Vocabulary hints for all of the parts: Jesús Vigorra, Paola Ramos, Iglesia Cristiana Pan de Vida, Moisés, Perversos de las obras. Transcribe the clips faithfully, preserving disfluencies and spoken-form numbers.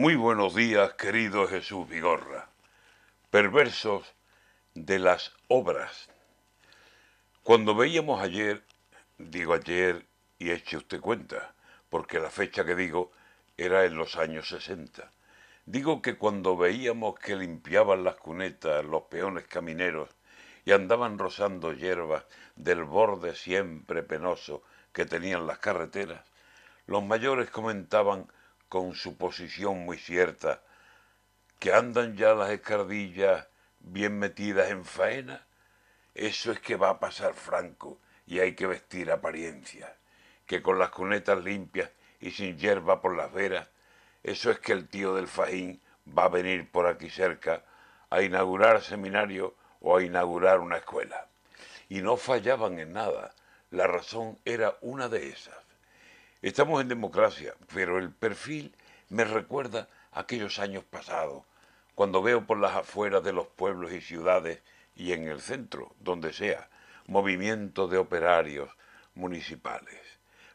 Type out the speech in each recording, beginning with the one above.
Muy buenos días, querido Jesús Vigorra. Perversos de las obras. Cuando veíamos ayer, digo ayer y eche usted cuenta, porque la fecha que digo era en los años sesenta. Digo que cuando veíamos que limpiaban las cunetas los peones camineros y andaban rozando hierbas del borde siempre penoso que tenían las carreteras, los mayores comentaban con suposición muy cierta, que andan ya las escardillas bien metidas en faena, eso es que va a pasar franco y hay que vestir apariencia, que con las cunetas limpias y sin hierba por las veras, eso es que el tío del fajín va a venir por aquí cerca a inaugurar seminario o a inaugurar una escuela. Y no fallaban en nada, la razón era una de esas. Estamos en democracia, pero el perfil me recuerda a aquellos años pasados, cuando veo por las afueras de los pueblos y ciudades y en el centro, donde sea, movimientos de operarios municipales.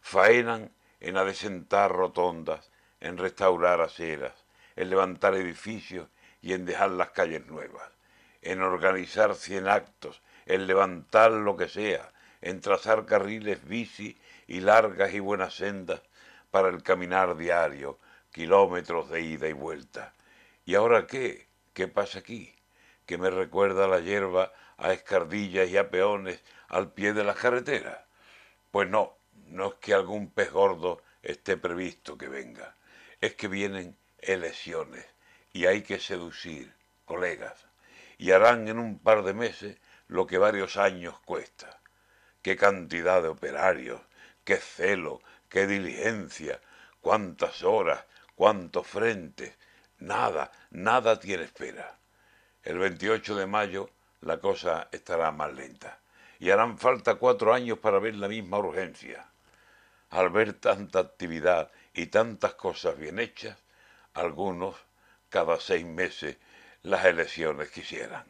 Faenan en adecentar rotondas, en restaurar aceras, en levantar edificios y en dejar las calles nuevas, en organizar cien actos, en levantar lo que sea, en trazar carriles bici y largas y buenas sendas para el caminar diario, kilómetros de ida y vuelta. ¿Y ahora qué? ¿Qué pasa aquí? ¿Que me recuerda la hierba a escardillas y a peones al pie de las carreteras? Pues no, no es que algún pez gordo esté previsto que venga, es que vienen elecciones y hay que seducir, colegas, y harán en un par de meses lo que varios años cuesta. ¡Qué cantidad de operarios! ¡Qué celo! ¡Qué diligencia! ¡Cuántas horas! ¡Cuántos frentes! Nada, nada tiene espera. El veintiocho de mayo la cosa estará más lenta y harán falta cuatro años para ver la misma urgencia. Al ver tanta actividad y tantas cosas bien hechas, algunos cada seis meses las elecciones quisieran.